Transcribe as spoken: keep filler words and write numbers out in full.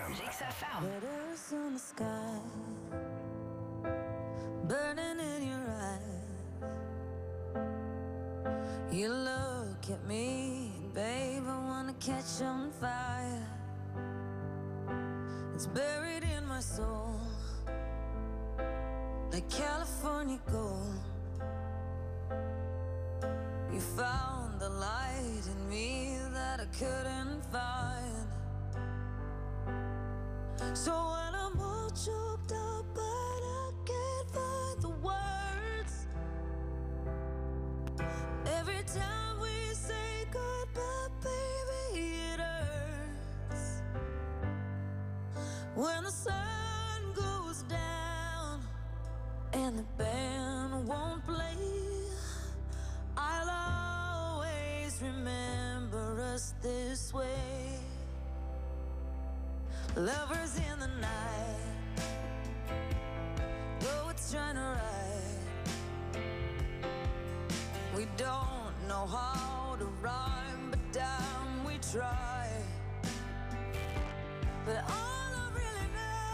F M. Rix F M. Letters on the sky, burning in your eyes. You look at me, babe, I wanna catch on fire. It's buried in my soul, like California gold. You found the light in me that I couldn't find. So when I'm all choked up but I can't find the words, every time we say goodbye, baby, it hurts. When the sun goes down and the band won't play, I'll always remember us this way. Lovers in the night, though it's trying to ride. We don't know how to rhyme, but damn, we try. But I